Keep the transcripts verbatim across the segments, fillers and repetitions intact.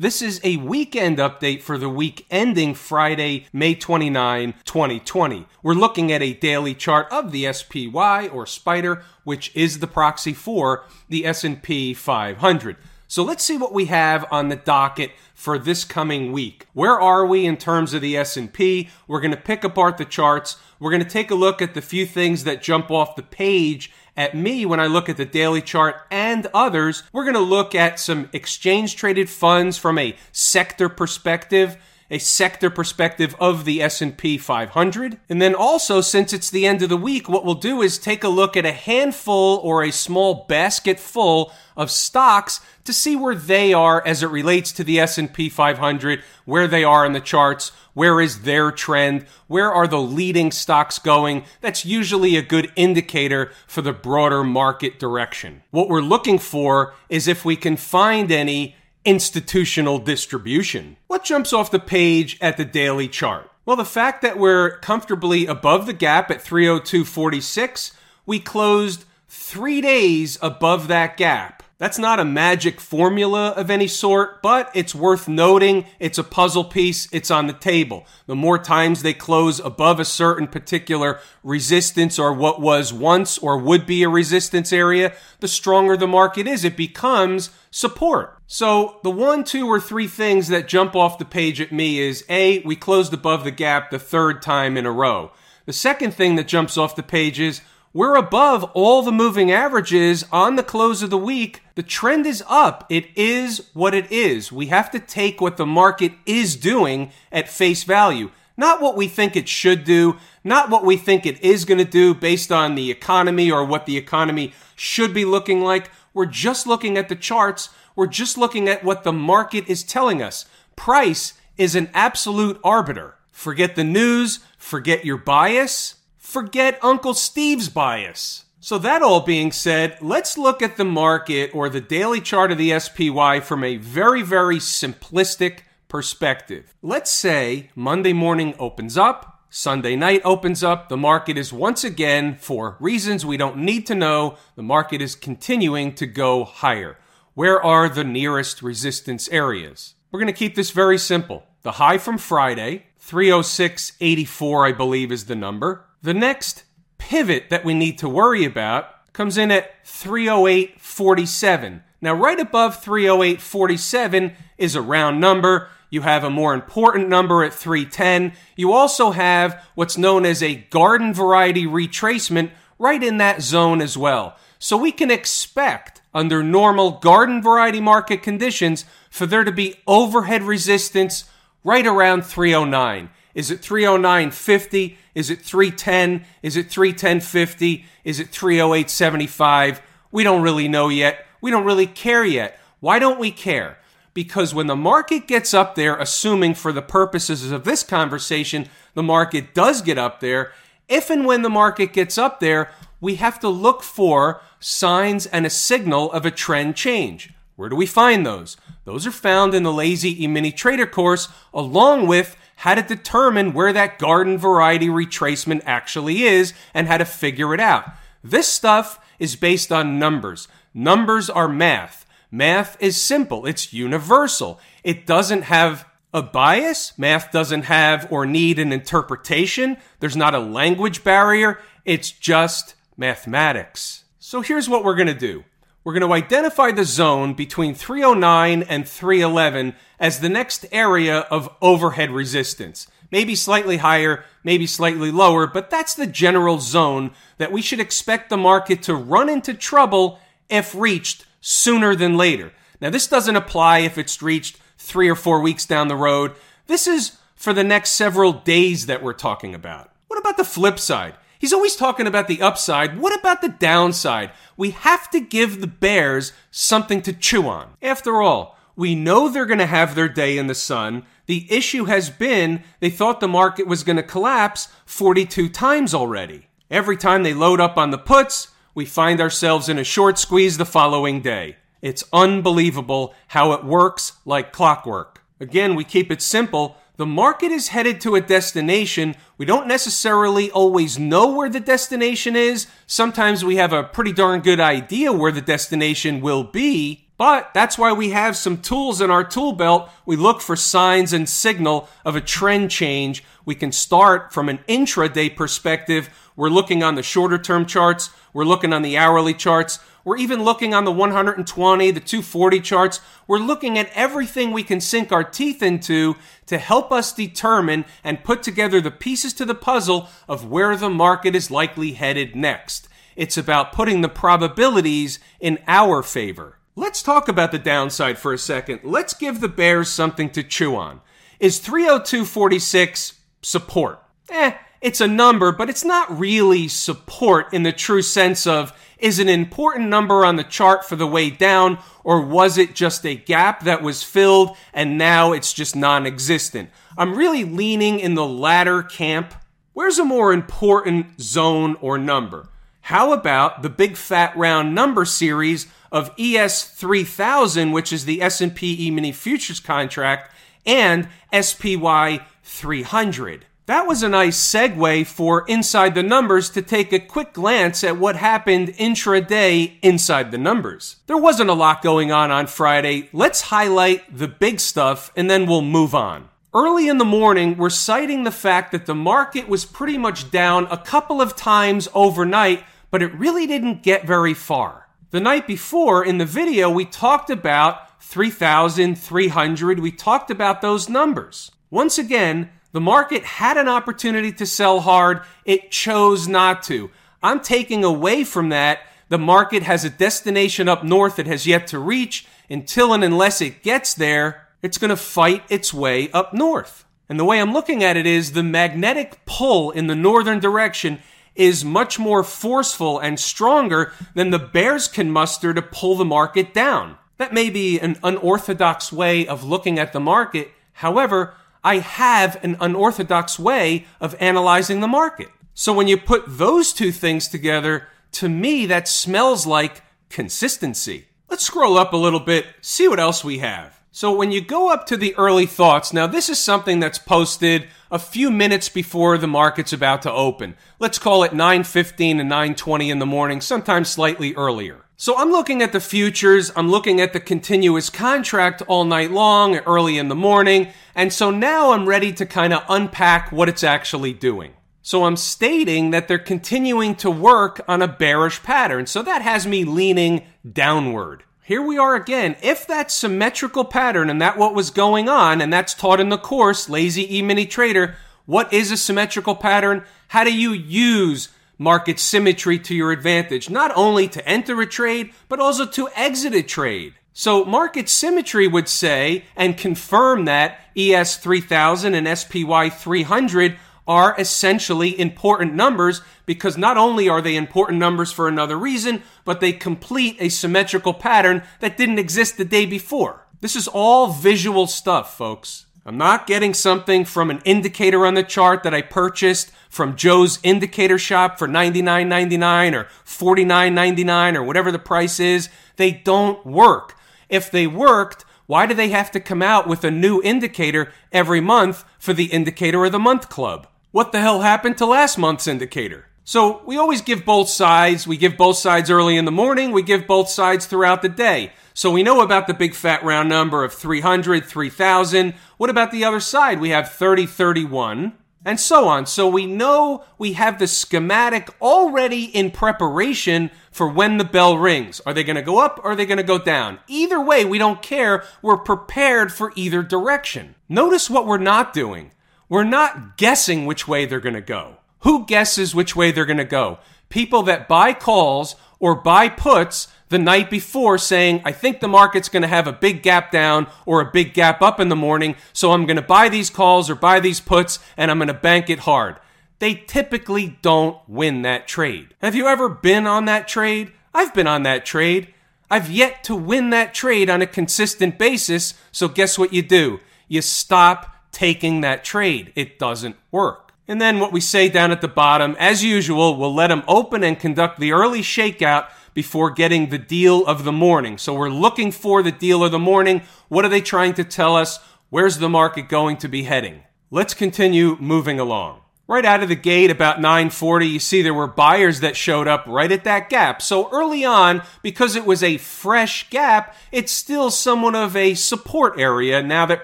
This is a weekend update for the week ending Friday, May twenty-ninth, twenty twenty. We're looking at a daily chart of the S P Y, or SPDR, which is the proxy for the S and P five hundred. So let's see what we have on the docket for this coming week. Where are we in terms of the S and P? We're going to pick apart the charts. We're going to take a look at the few things that jump off the page at me when I look at the daily chart and others. We're going to look at some exchange-traded funds from a sector perspective, a sector perspective of the S and P five hundred. And then also, since it's the end of the week, what we'll do is take a look at a handful or a small basket full of stocks to see where they are as it relates to the S and P five hundred, where they are in the charts, where is their trend, where are the leading stocks going. That's usually a good indicator for the broader market direction. What we're looking for is if we can find any institutional distribution. What jumps off the page at the daily chart? Well, the fact that we're comfortably above the gap at three oh two forty-six, we closed three days above that gap. That's not a magic formula of any sort, but it's worth noting. It's a puzzle piece. It's on the table. The more times they close above a certain particular resistance or what was once or would be a resistance area, the stronger the market is. It becomes support. So the one, two, or three things that jump off the page at me is A, we closed above the gap the third time in a row. The second thing that jumps off the page is we're above all the moving averages on the close of the week. The trend is up. It is what it is. We have to take what the market is doing at face value, not what we think it should do, not what we think it is going to do based on the economy or what the economy should be looking like. We're just looking at the charts. We're just looking at what the market is telling us. Price is an absolute arbiter. Forget the news. Forget your bias. Forget Uncle Steve's bias. So that all being said, let's look at the market or the daily chart of the S P Y from a very, very simplistic perspective. Let's say Monday morning opens up, Sunday night opens up, the market is once again, for reasons we don't need to know, the market is continuing to go higher. Where are the nearest resistance areas? We're going to keep this very simple. The high from Friday, three oh six eighty-four, I believe is the number. The next pivot that we need to worry about comes in at three oh eight forty-seven. Now, right above three oh eight forty-seven is a round number. You have a more important number at three ten. You also have what's known as a garden variety retracement right in that zone as well. So we can expect, under normal garden variety market conditions, for there to be overhead resistance right around three oh nine. Is it three oh nine fifty? Is it three ten? Is it three ten fifty? Is it three oh eight seventy-five? We don't really know yet. We don't really care yet. Why don't we care? Because when the market gets up there, assuming for the purposes of this conversation, the market does get up there, if and when the market gets up there, we have to look for signs and a signal of a trend change. Where do we find those? Those are found in the Lazy E-Mini Trader course, along with how to determine where that garden variety retracement actually is and how to figure it out. This stuff is based on numbers. Numbers are math. Math is simple. It's universal. It doesn't have a bias. Math doesn't have or need an interpretation. There's not a language barrier. It's just mathematics. So here's what we're going to do. We're going to identify the zone between three oh nine and three eleven as the next area of overhead resistance. Maybe slightly higher, maybe slightly lower, but that's the general zone that we should expect the market to run into trouble if reached sooner than later. Now, this doesn't apply if it's reached three or four weeks down the road. This is for the next several days that we're talking about. What about the flip side? He's always talking about the upside. What about the downside? We have to give the bears something to chew on. After all, we know they're going to have their day in the sun. The issue has been they thought the market was going to collapse forty-two times already. Every time they load up on the puts, we find ourselves in a short squeeze the following day. It's unbelievable how it works like clockwork. Again, we keep it simple. The market is headed to a destination. We don't necessarily always know where the destination is. Sometimes we have a pretty darn good idea where the destination will be, but that's why we have some tools in our tool belt. We look for signs and signal of a trend change. We can start from an intraday perspective. We're looking on the shorter term charts. We're looking on the hourly charts. We're even looking on the one hundred twenty, the two forty charts. We're looking at everything we can sink our teeth into to help us determine and put together the pieces to the puzzle of where the market is likely headed next. It's about putting the probabilities in our favor. Let's talk about the downside for a second. Let's give the bears something to chew on. Is three oh two forty-six support? Eh, it's a number, but it's not really support in the true sense of is an important number on the chart for the way down, or was it just a gap that was filled and now it's just non-existent? I'm really leaning in the latter camp. Where's a more important zone or number? How about the big fat round number series of E S three thousand, which is the S and P E-Mini Futures contract, and S P Y three hundred? That was a nice segue for Inside the Numbers to take a quick glance at what happened intraday inside the numbers. There wasn't a lot going on on Friday. Let's highlight the big stuff and then we'll move on. Early in the morning, we're citing the fact that the market was pretty much down a couple of times overnight, but it really didn't get very far. The night before in the video, we talked about three thousand three hundred. We talked about those numbers. Once again, the market had an opportunity to sell hard. It chose not to. I'm taking away from that. The market has a destination up north it has yet to reach. Until and unless it gets there, it's going to fight its way up north. And the way I'm looking at it is the magnetic pull in the northern direction is much more forceful and stronger than the bears can muster to pull the market down. That may be an unorthodox way of looking at the market. However, I have an unorthodox way of analyzing the market. So when you put those two things together, to me, that smells like consistency. Let's scroll up a little bit, see what else we have. So when you go up to the early thoughts, now this is something that's posted a few minutes before the market's about to open. Let's call it nine fifteen and nine twenty in the morning, sometimes slightly earlier. So I'm looking at the futures, I'm looking at the continuous contract all night long, early in the morning, and so now I'm ready to kind of unpack what it's actually doing. So I'm stating that they're continuing to work on a bearish pattern, so that has me leaning downward. Here we are again. If that symmetrical pattern and that what was going on, and that's taught in the course, Lazy E-Mini Trader, what is a symmetrical pattern? How do you use market symmetry to your advantage, not only to enter a trade, but also to exit a trade? So market symmetry would say and confirm that E S three thousand and S P Y three hundred are essentially important numbers, because not only are they important numbers for another reason, but they complete a symmetrical pattern that didn't exist the day before. This is all visual stuff, folks. I'm not getting something from an indicator on the chart that I purchased from Joe's Indicator Shop for ninety-nine ninety-nine or forty-nine ninety-nine or whatever the price is. They don't work. If they worked, why do they have to come out with a new indicator every month for the Indicator of the Month Club? What the hell happened to last month's indicator? So we always give both sides. We give both sides early in the morning. We give both sides throughout the day. So we know about the big fat round number of three hundred, three thousand. What about the other side? We have thirty, thirty-one, and so on. So we know we have the schematic already in preparation for when the bell rings. Are they going to go up or are they going to go down? Either way, we don't care. We're prepared for either direction. Notice what we're not doing. We're not guessing which way they're going to go. Who guesses which way they're going to go? People that buy calls or buy puts the night before saying, I think the market's going to have a big gap down or a big gap up in the morning, so I'm going to buy these calls or buy these puts and I'm going to bank it hard. They typically don't win that trade. Have you ever been on that trade? I've been on that trade. I've yet to win that trade on a consistent basis, so guess what you do? You stop taking that trade. It doesn't work. And then what we say down at the bottom, as usual, we'll let them open and conduct the early shakeout before getting the deal of the morning. So we're looking for the deal of the morning. What are they trying to tell us? Where's the market going to be heading? Let's continue moving along. Right out of the gate, about nine forty, you see there were buyers that showed up right at that gap. So early on, because it was a fresh gap, it's still somewhat of a support area now that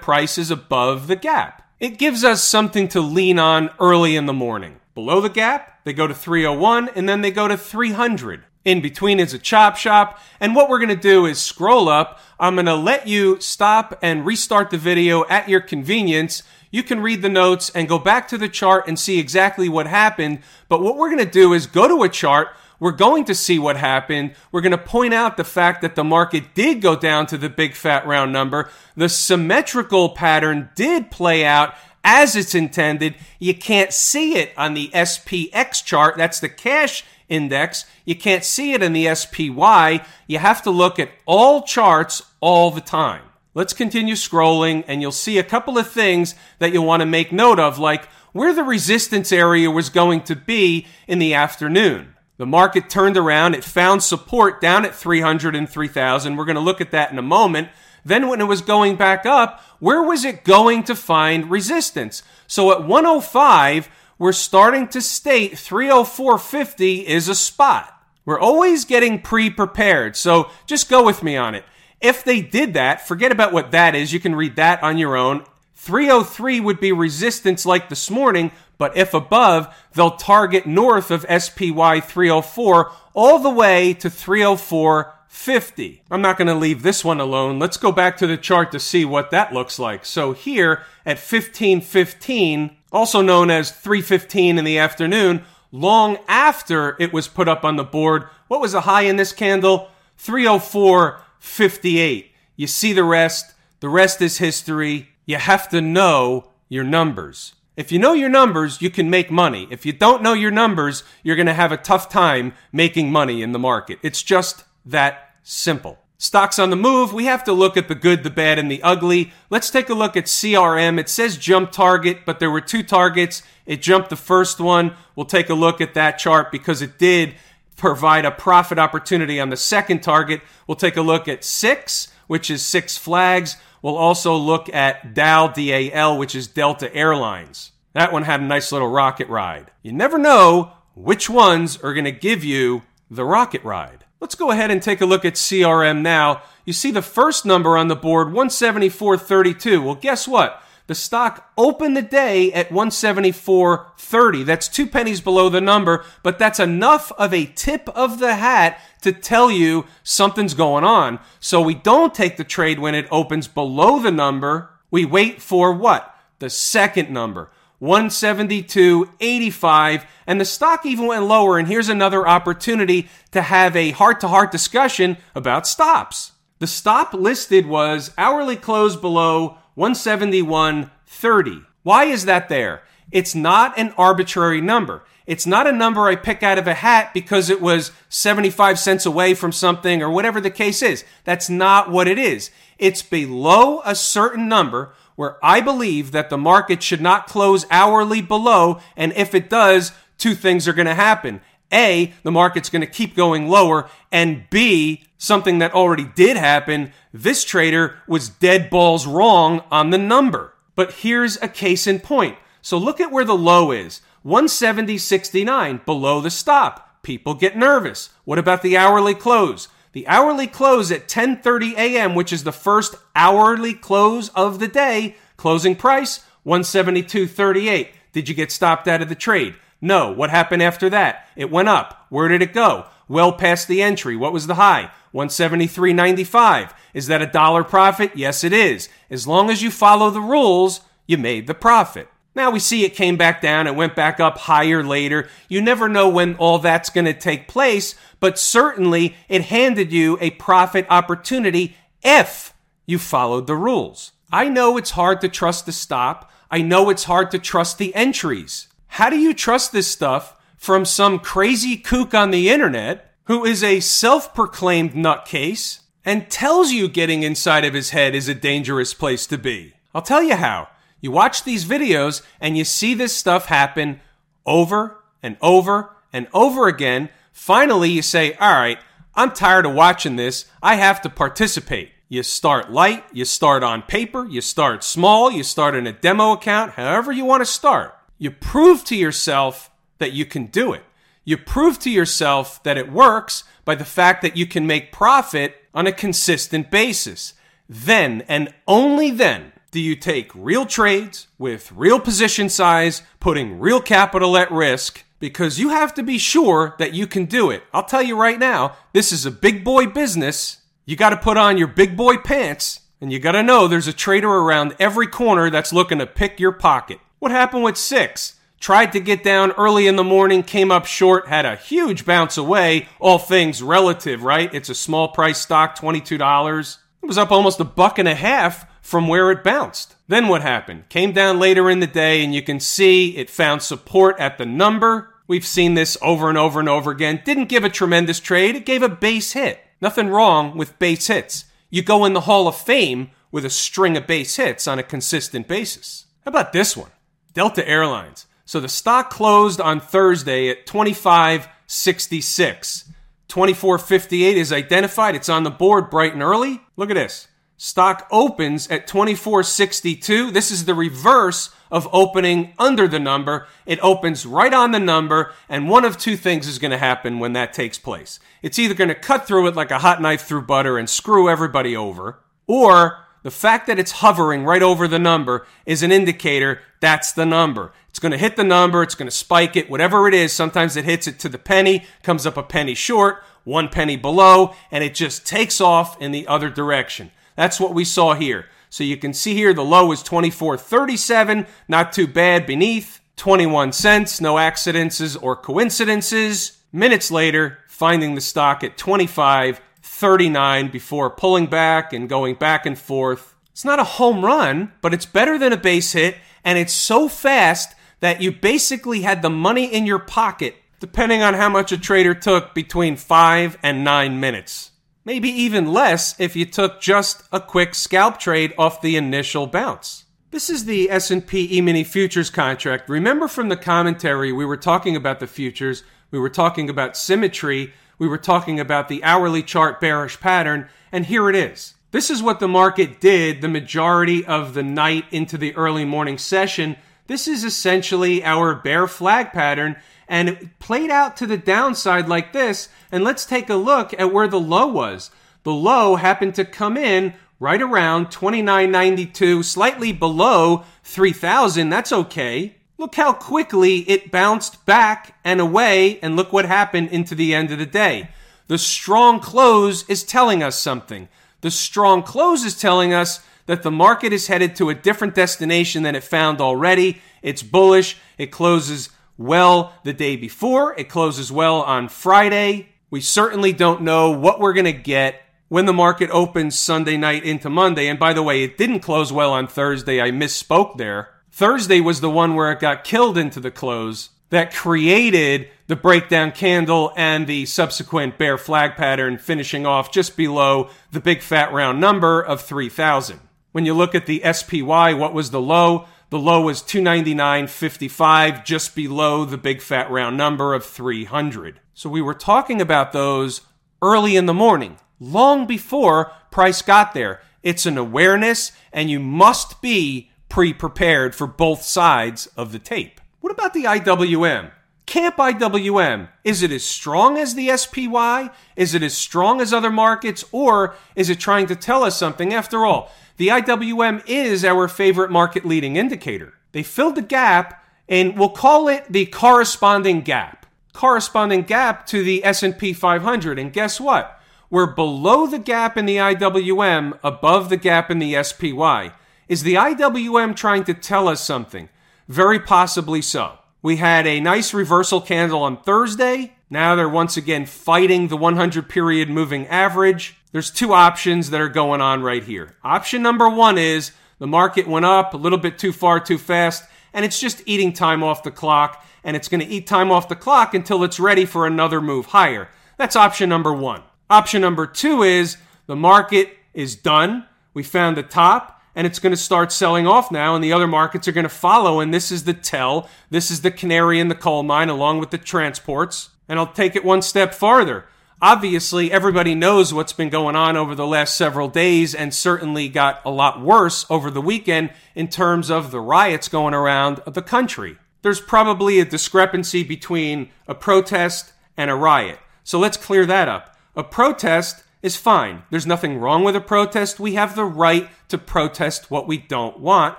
price is above the gap. It gives us something to lean on early in the morning. Below the gap, they go to three oh one, and then they go to three hundred. In between is a chop shop, and what we're going to do is scroll up. I'm going to let you stop and restart the video at your convenience. You can read the notes and go back to the chart and see exactly what happened. But what we're going to do is go to a chart. We're going to see what happened. We're going to point out the fact that the market did go down to the big fat round number. The symmetrical pattern did play out as it's intended. You can't see it on the S P X chart. That's the cash index. You can't see it in the S P Y. You have to look at all charts all the time. Let's continue scrolling, and you'll see a couple of things that you'll want to make note of, like where the resistance area was going to be in the afternoon. The market turned around. It found support down at three hundred and three thousand. We're going to look at that in a moment. Then when it was going back up, where was it going to find resistance? So at one oh five, we're starting to state three oh four fifty is a spot. We're always getting pre-prepared, so just go with me on it. If they did that, forget about what that is. You can read that on your own. three oh three would be resistance like this morning, but if above, they'll target north of S P Y three oh four all the way to three oh four fifty. I'm not going to leave this one alone. Let's go back to the chart to see what that looks like. So here at fifteen fifteen, also known as three fifteen in the afternoon, long after it was put up on the board, what was the high in this candle? three oh four fifty-eight. You see the rest. The rest is history. You have to know your numbers. If you know your numbers, you can make money. If you don't know your numbers, you're going to have a tough time making money in the market. It's just that simple. Stocks on the move, we have to look at the good, the bad, and the ugly. Let's take a look at C R M. It says jump target, but there were two targets. It jumped the first one. We'll take a look at that chart because it did provide a profit opportunity on the second target. We'll take a look at six, which is Six Flags. We'll also look at D A L, D A L, which is Delta Airlines. That one had a nice little rocket ride. You never know which ones are going to give you the rocket ride. Let's go ahead and take a look at C R M now. You see the first number on the board, one seventy-four thirty-two. Well, guess what? The stock opened the day at one seventy-four thirty. That's two pennies below the number, but that's enough of a tip of the hat to tell you something's going on. So we don't take the trade when it opens below the number. We wait for what? The second number. one seventy-two eighty-five, and the stock even went lower, and here's another opportunity to have a heart-to-heart discussion about stops. The stop listed was hourly close below one seventy-one thirty. Why is that there? It's not an arbitrary number. It's not a number I pick out of a hat because it was seventy-five cents away from something or whatever the case is. That's not what it is. It's below a certain number where I believe that the market should not close hourly below, and if it does, two things are going to happen. A, the market's going to keep going lower, and B, something that already did happen, this trader was dead balls wrong on the number. But here's a case in point. So look at where the low is, one seventy sixty-nine, below the stop. People get nervous. What about the hourly close? The hourly close at ten thirty a.m., which is the first hourly close of the day, closing price, one seventy-two thirty-eight. Did you get stopped out of the trade? No. What happened after that? It went up. Where did it go? Well past the entry. What was the high? one seventy-three ninety-five. Is that a dollar profit? Yes, it is. As long as you follow the rules, you made the profit. Now we see it came back down. It went back up higher later. You never know when all that's going to take place, but certainly it handed you a profit opportunity if you followed the rules. I know it's hard to trust the stop. I know it's hard to trust the entries. How do you trust this stuff from some crazy kook on the internet who is a self-proclaimed nutcase and tells you getting inside of his head is a dangerous place to be? I'll tell you how. You watch these videos and you see this stuff happen over and over and over again. Finally, you say, all right, I'm tired of watching this. I have to participate. You start light, you start on paper, you start small, you start in a demo account, however you want to start. You prove to yourself that you can do it. You prove to yourself that it works by the fact that you can make profit on a consistent basis. Then, and only then, do you take real trades with real position size, putting real capital at risk, because you have to be sure that you can do it. I'll tell you right now, this is a big boy business. You got to put on your big boy pants, and you got to know there's a trader around every corner that's looking to pick your pocket. What happened with six? Tried to get down early in the morning, came up short, had a huge bounce away. All things relative, right? It's a small price stock, twenty-two dollars. It was up almost a buck and a half from where it bounced. Then what happened? Came down later in the day, and you can see it found support at the number. We've seen this over and over and over again. Didn't give a tremendous trade. It gave a base hit. Nothing wrong with base hits. You go in the Hall of Fame with a string of base hits on a consistent basis. How about this one? Delta Airlines. So the stock closed on Thursday at twenty-five sixty-six. twenty-four fifty-eight is identified. It's on the board bright and early. Look at this. Stock opens at twenty-four sixty-two. This is the reverse of opening under the number. It opens right on the number, and one of two things is going to happen when that takes place. It's either going to cut through it like a hot knife through butter and screw everybody over, or the fact that it's hovering right over the number is an indicator that's the number. It's going to hit the number. It's going to spike it, whatever it is. Sometimes it hits it to the penny, comes up a penny short, one penny below, and it just takes off in the other direction. That's what we saw here. So you can see here the low is twenty-four thirty-seven, not too bad beneath, twenty-one cents, no accidents or coincidences. Minutes later, finding the stock at twenty-five thirty-nine before pulling back and going back and forth. It's not a home run, but it's better than a base hit, and it's so fast that you basically had the money in your pocket, depending on how much a trader took, between five and nine minutes. Maybe even less if you took just a quick scalp trade off the initial bounce. This is the S and P E-Mini futures contract. Remember from the commentary, we were talking about the futures, we were talking about symmetry, we were talking about the hourly chart bearish pattern, and here it is. This is what the market did the majority of the night into the early morning session. This is essentially our bear flag pattern, and it played out to the downside like this. And let's take a look at where the low was. The low happened to come in right around twenty-nine ninety-two, slightly below three thousand. That's okay. Look how quickly it bounced back and away, and look what happened into the end of the day. The strong close is telling us something. The strong close is telling us that the market is headed to a different destination than it found already. It's bullish. It closes well the day before. It closes well on Friday. We certainly don't know what we're going to get when the market opens Sunday night into Monday. And by the way, it didn't close well on Thursday. I misspoke there. Thursday was the one where it got killed into the close that created the breakdown candle and the subsequent bear flag pattern, finishing off just below the big fat round number of three thousand. When you look at the S P Y, what was the low? The low was two ninety-nine fifty-five, just below the big fat round number of three hundred. So we were talking about those early in the morning, long before price got there. It's an awareness, and you must be pre-prepared for both sides of the tape. What about the I W M? Camp I W M, is it as strong as the S P Y? Is it as strong as other markets? Or is it trying to tell us something? After all, the I W M is our favorite market leading indicator. They filled the gap, and we'll call it the corresponding gap. Corresponding gap to the S and P five hundred. And guess what? We're below the gap in the I W M, above the gap in the S P Y. Is the I W M trying to tell us something? Very possibly so. We had a nice reversal candle on Thursday. Now they're once again fighting the one hundred period moving average. There's two options that are going on right here. Option number one is the market went up a little bit too far too fast, and it's just eating time off the clock, and it's going to eat time off the clock until it's ready for another move higher. That's option number one. Option number two is the market is done. We found the top, and it's going to start selling off now, and the other markets are going to follow, and this is the tell. This is the canary in the coal mine, along with the transports. And I'll take it one step farther. Obviously, everybody knows what's been going on over the last several days, and certainly got a lot worse over the weekend in terms of the riots going around the country. There's probably a discrepancy between a protest and a riot. So let's clear that up. A protest is fine. There's nothing wrong with a protest. We have the right to protest what we don't want.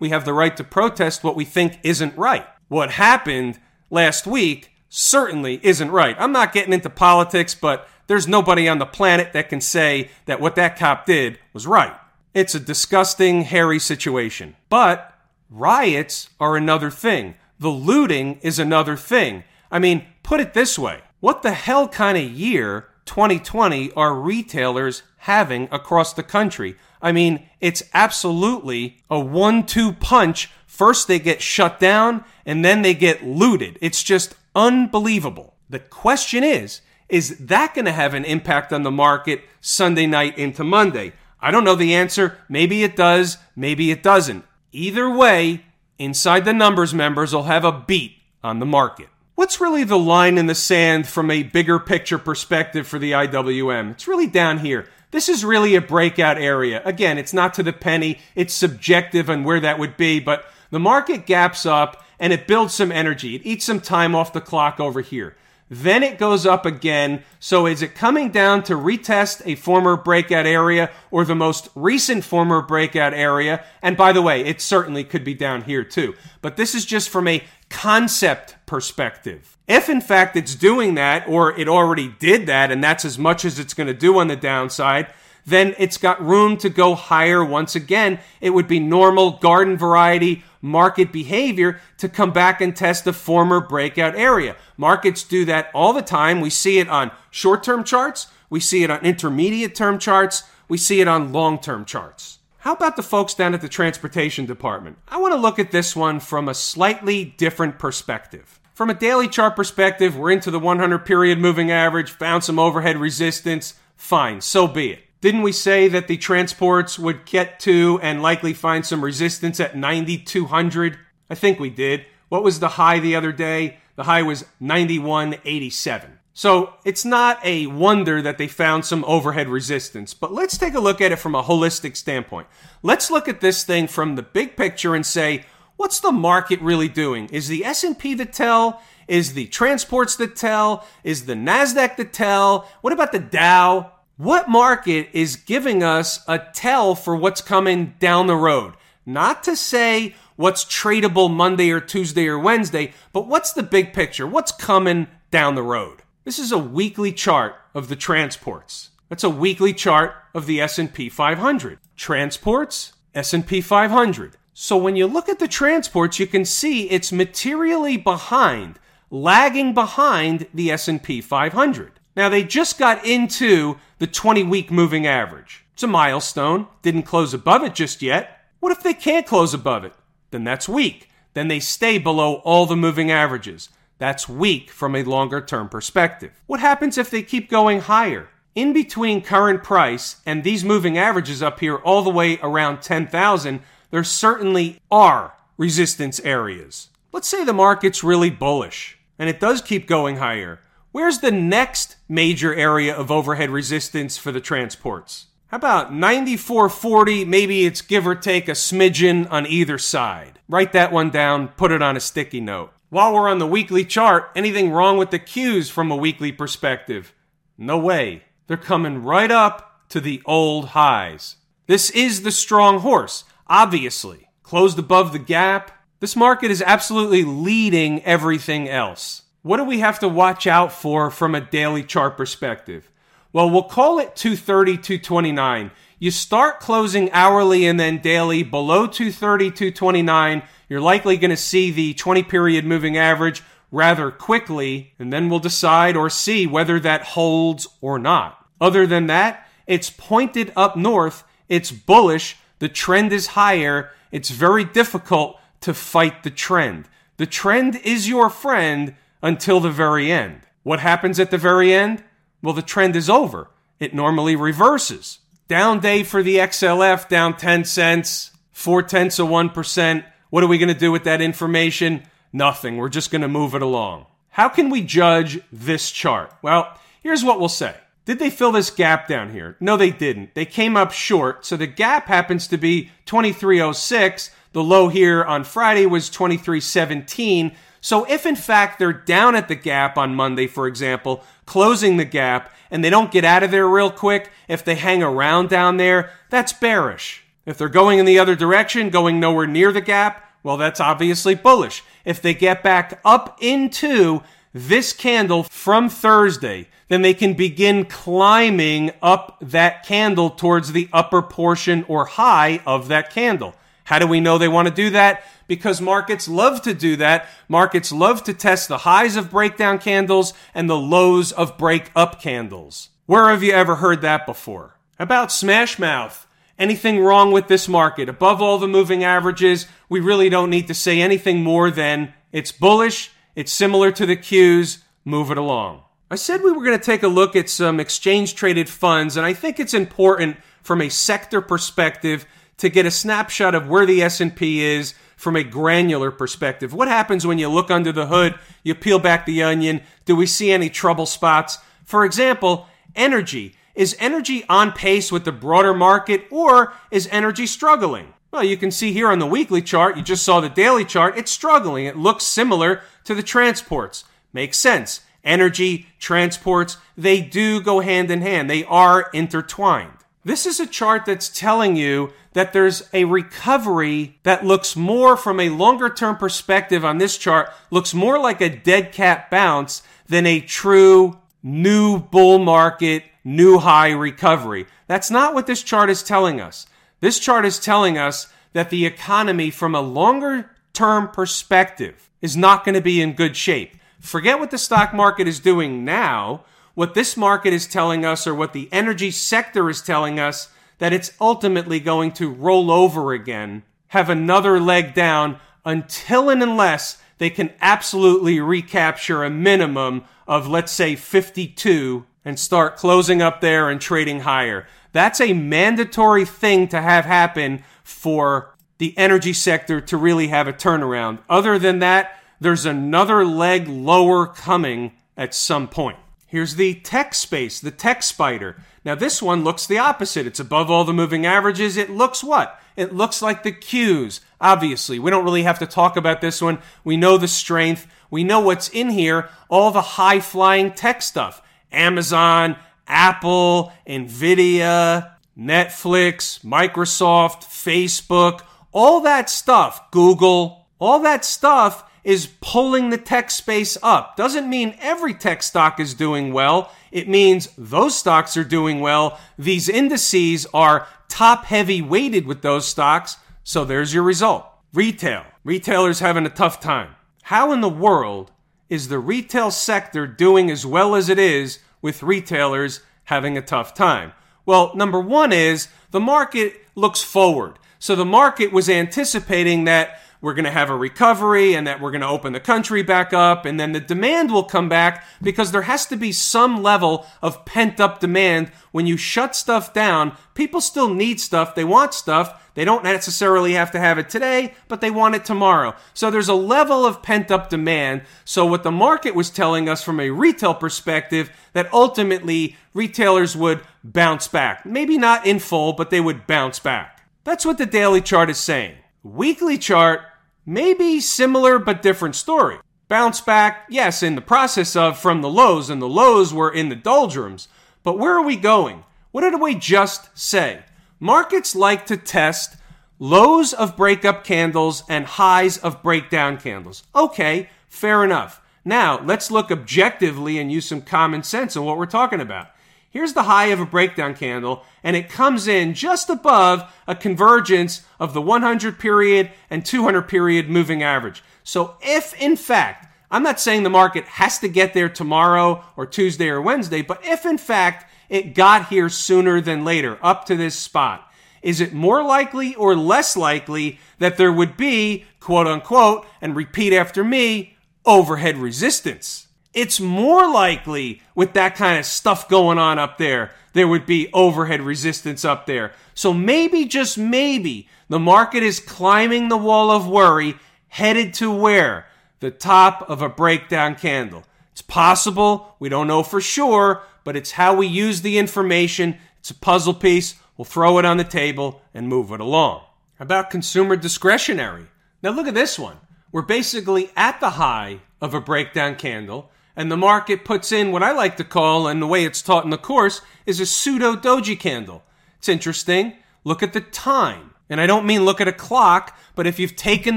We have the right to protest what we think isn't right. What happened last week certainly isn't right. I'm not getting into politics, but there's nobody on the planet that can say that what that cop did was right. It's a disgusting, hairy situation. But riots are another thing. The looting is another thing. I mean, put it this way. What the hell kind of year twenty twenty are retailers having across the country? I mean, it's absolutely a one two punch. First they get shut down, and then they get looted. It's just unbelievable. The question is, is that going to have an impact on the market Sunday night into Monday? I don't know the answer. Maybe it does. Maybe it doesn't. Either way, Inside the Numbers members will have a beat on the market. What's really the line in the sand from a bigger picture perspective for the I W M? It's really down here. This is really a breakout area. Again, it's not to the penny. It's subjective on where that would be, but the market gaps up and it builds some energy. It eats some time off the clock over here. Then it goes up again. So is it coming down to retest a former breakout area or the most recent former breakout area? And by the way, it certainly could be down here too. But this is just from a concept perspective. If in fact it's doing that, or it already did that, and that's as much as it's going to do on the downside, then it's got room to go higher once again. It would be normal garden variety market behavior to come back and test the former breakout area. Markets do that all the time. We see it on short-term charts. We see it on intermediate-term charts. We see it on long-term charts. How about the folks down at the transportation department? I want to look at this one from a slightly different perspective. From a daily chart perspective, we're into the one hundred period moving average, found some overhead resistance. Fine, so be it. Didn't we say that the transports would get to and likely find some resistance at ninety-two hundred? I think we did. What was the high the other day? The high was ninety-one eighty-seven. So it's not a wonder that they found some overhead resistance, but let's take a look at it from a holistic standpoint. Let's look at this thing from the big picture and say, what's the market really doing? Is the S and P the tell? Is the transports the tell? Is the Nasdaq the tell? What about the Dow? What market is giving us a tell for what's coming down the road? Not to say what's tradable Monday or Tuesday or Wednesday, but what's the big picture? What's coming down the road? This is a weekly chart of the transports. That's a weekly chart of the S and P five hundred. Transports, S and P five hundred. So when you look at the transports, you can see it's materially behind, lagging behind the S and P five hundred. Now, they just got into the twenty-week moving average. It's a milestone. Didn't close above it just yet. What if they can't close above it? Then that's weak. Then they stay below all the moving averages. That's weak from a longer-term perspective. What happens if they keep going higher? In between current price and these moving averages up here all the way around ten thousand, there certainly are resistance areas. Let's say the market's really bullish, and it does keep going higher. Where's the next major area of overhead resistance for the transports? How about ninety-four forty? Maybe it's give or take a smidgen on either side. Write that one down, put it on a sticky note. While we're on the weekly chart, anything wrong with the Qs from a weekly perspective? No way. They're coming right up to the old highs. This is the strong horse, obviously. Closed above the gap. This market is absolutely leading everything else. What do we have to watch out for from a daily chart perspective? Well, we'll call it two thirty, two twenty-nine. You start closing hourly and then daily below two thirty, two twenty-nine. You're likely going to see the twenty period moving average rather quickly, and then we'll decide or see whether that holds or not. Other than that, it's pointed up north. It's bullish. The trend is higher. It's very difficult to fight the trend. The trend is your friend until the very end. What happens at the very end? Well, the trend is over. It normally reverses. Down day for the X L F, down ten cents, four tenths of one percent. What are we going to do with that information? Nothing. We're just going to move it along. How can we judge this chart? Well, here's what we'll say. Did they fill this gap down here? No, they didn't. They came up short. So the gap happens to be twenty-three oh six. The low here on Friday was twenty-three seventeen. So if in fact they're down at the gap on Monday, for example, closing the gap, and they don't get out of there real quick, if they hang around down there, that's bearish. If they're going in the other direction, going nowhere near the gap, well, that's obviously bullish. If they get back up into this candle from Thursday, then they can begin climbing up that candle towards the upper portion or high of that candle. How do we know they want to do that? Because markets love to do that. Markets love to test the highs of breakdown candles and the lows of break-up candles. Where have you ever heard that before? About smash mouth. Anything wrong with this market? Above all the moving averages, we really don't need to say anything more than it's bullish, it's similar to the Qs, move it along. I said we were going to take a look at some exchange-traded funds, and I think it's important from a sector perspective to get a snapshot of where the S and P is from a granular perspective. What happens when you look under the hood, you peel back the onion, do we see any trouble spots? For example, energy. Is energy on pace with the broader market, or is energy struggling? Well, you can see here on the weekly chart, you just saw the daily chart, it's struggling. It looks similar to the transports. Makes sense. Energy, transports, they do go hand in hand. They are intertwined. This is a chart that's telling you that there's a recovery that looks more from a longer-term perspective on this chart, looks more like a dead cat bounce than a true new bull market new high recovery. That's not what this chart is telling us. This chart is telling us that the economy from a longer term perspective is not going to be in good shape. Forget what the stock market is doing now. What this market is telling us, or what the energy sector is telling us, that it's ultimately going to roll over again, have another leg down until and unless they can absolutely recapture a minimum of, let's say, fifty-two and start closing up there and trading higher. That's a mandatory thing to have happen for the energy sector to really have a turnaround. Other than that, there's another leg lower coming at some point. Here's the tech space, the tech spider. Now this one looks the opposite. It's above all the moving averages. It looks what? It looks like the Qs. Obviously, we don't really have to talk about this one. We know the strength. We know what's in here. All the high-flying tech stuff. Amazon, Apple, NVIDIA, Netflix, Microsoft, Facebook, all that stuff, Google, all that stuff is pulling the tech space up. Doesn't mean every tech stock is doing well. It means those stocks are doing well. These indices are top-heavy weighted with those stocks, so there's your result. Retail. Retailers having a tough time. How in the world is the retail sector doing as well as it is with retailers having a tough time? Well, number one is the market looks forward. So the market was anticipating that we're going to have a recovery and that we're going to open the country back up and then the demand will come back, because there has to be some level of pent-up demand. When you shut stuff down, people still need stuff. They want stuff. They don't necessarily have to have it today, but they want it tomorrow. So there's a level of pent-up demand. So what the market was telling us from a retail perspective, that ultimately retailers would bounce back. Maybe not in full, but they would bounce back. That's what the daily chart is saying. Weekly chart, maybe similar but different story. Bounce back, yes, in the process of from the lows, and the lows were in the doldrums. But where are we going? What did we just say? Markets like to test lows of breakup candles and highs of breakdown candles. Okay, fair enough. Now, let's look objectively and use some common sense in what we're talking about. Here's the high of a breakdown candle, and it comes in just above a convergence of the one hundred period and two hundred period moving average. So if, in fact, I'm not saying the market has to get there tomorrow or Tuesday or Wednesday, but if, in fact, it got here sooner than later, up to this spot, is it more likely or less likely that there would be, quote unquote, and repeat after me, overhead resistance? It's more likely with that kind of stuff going on up there, there would be overhead resistance up there. So maybe, just maybe, the market is climbing the wall of worry, headed to where? The top of a breakdown candle. It's possible. We don't know for sure. but it's how we use the information. It's a puzzle piece. We'll throw it on the table and move it along. How about consumer discretionary? Now look at this one. We're basically at the high of a breakdown candle, and the market puts in what I like to call, and the way it's taught in the course, is a pseudo-doji candle. It's interesting. Look at the time. And I don't mean look at a clock, but if you've taken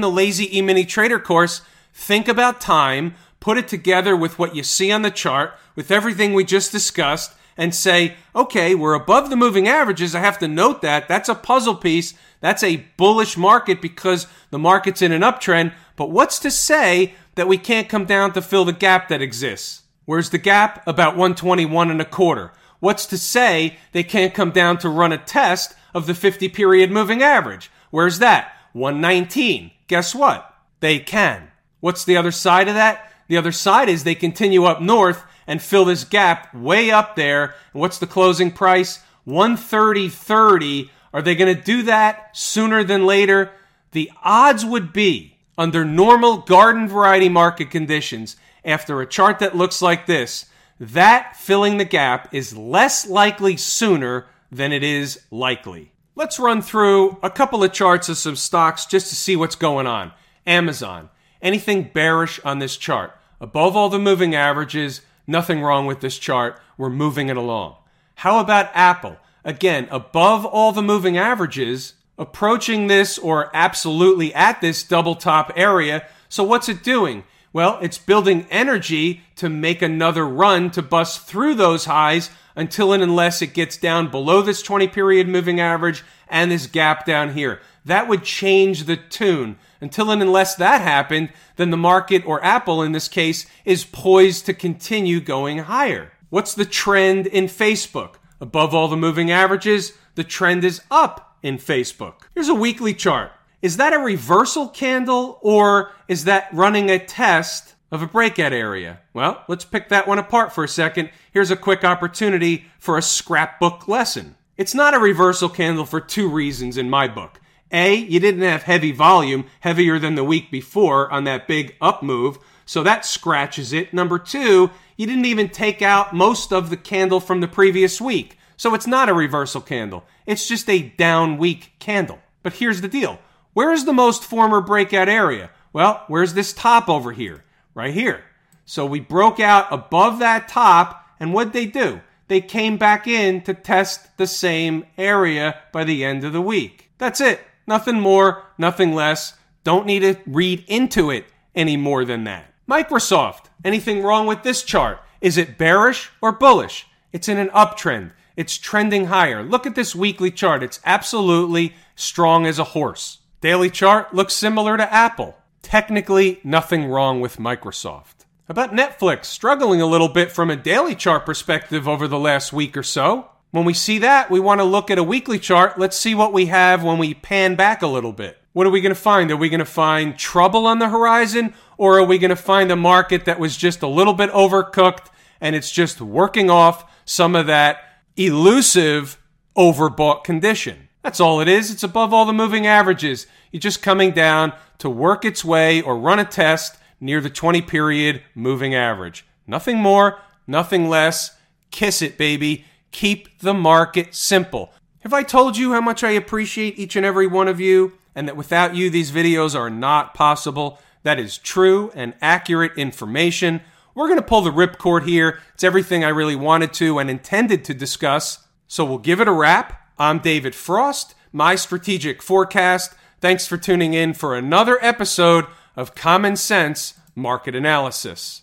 the Lazy E-Mini Trader course, think about time, put it together with what you see on the chart, with everything we just discussed, and say, okay, we're above the moving averages. I have to note that. That's a puzzle piece. That's a bullish market because the market's in an uptrend. But what's to say that we can't come down to fill the gap that exists? Where's the gap? About one twenty-one and a quarter. What's to say they can't come down to run a test of the fifty period moving average? Where's that? one nineteen. Guess what? They can. What's the other side of that? The other side is they continue up north and fill this gap way up there. And what's the closing price? one thirty thirty. Are they going to do that sooner than later? The odds would be, under normal garden variety market conditions, after a chart that looks like this, that filling the gap is less likely sooner than it is likely. Let's run through a couple of charts of some stocks just to see what's going on. Amazon. Anything bearish on this chart? Above all the moving averages, nothing wrong with this chart. We're moving it along. How about Apple? Again, above all the moving averages, approaching this or absolutely at this double top area. So what's it doing? Well, it's building energy to make another run to bust through those highs until and unless it gets down below this twenty period moving average and this gap down here. That would change the tune. Until and unless that happened, then the market, or Apple in this case, is poised to continue going higher. What's the trend in Facebook? Above all the moving averages, the trend is up in Facebook. Here's a weekly chart. Is that a reversal candle, or is that running a test of a breakout area? Well, let's pick that one apart for a second. Here's a quick opportunity for a scrapbook lesson. It's not a reversal candle for two reasons in my book. A, you didn't have heavy volume, heavier than the week before on that big up move, so that scratches it. Number two, you didn't even take out most of the candle from the previous week. So it's not a reversal candle. It's just a down week candle. But here's the deal. Where is the most former breakout area? Well, where's this top over here? Right here. So we broke out above that top, and what'd they do? They came back in to test the same area by the end of the week. That's it. Nothing more, nothing less. Don't need to read into it any more than that. Microsoft. Anything wrong with this chart? Is it bearish or bullish? It's in an uptrend. It's trending higher. Look at this weekly chart. It's absolutely strong as a horse. Daily chart looks similar to Apple. Technically, nothing wrong with Microsoft. How about Netflix? Struggling a little bit from a daily chart perspective over the last week or so. When we see that, we want to look at a weekly chart. Let's see what we have when we pan back a little bit. What are we going to find? Are we going to find trouble on the horizon, or are we going to find a market that was just a little bit overcooked and it's just working off some of that elusive overbought condition? That's all it is. It's above all the moving averages. You're just coming down to work its way or run a test near the twenty period moving average. Nothing more, nothing less. Kiss it, baby. Keep the market simple. Have I told you how much I appreciate each and every one of you, and that without you these videos are not possible? That is true and accurate information. We're going to pull the ripcord here. It's everything I really wanted to and intended to discuss. So we'll give it a wrap. I'm David Frost, my strategic forecast. Thanks for tuning in for another episode of Common Sense Market Analysis.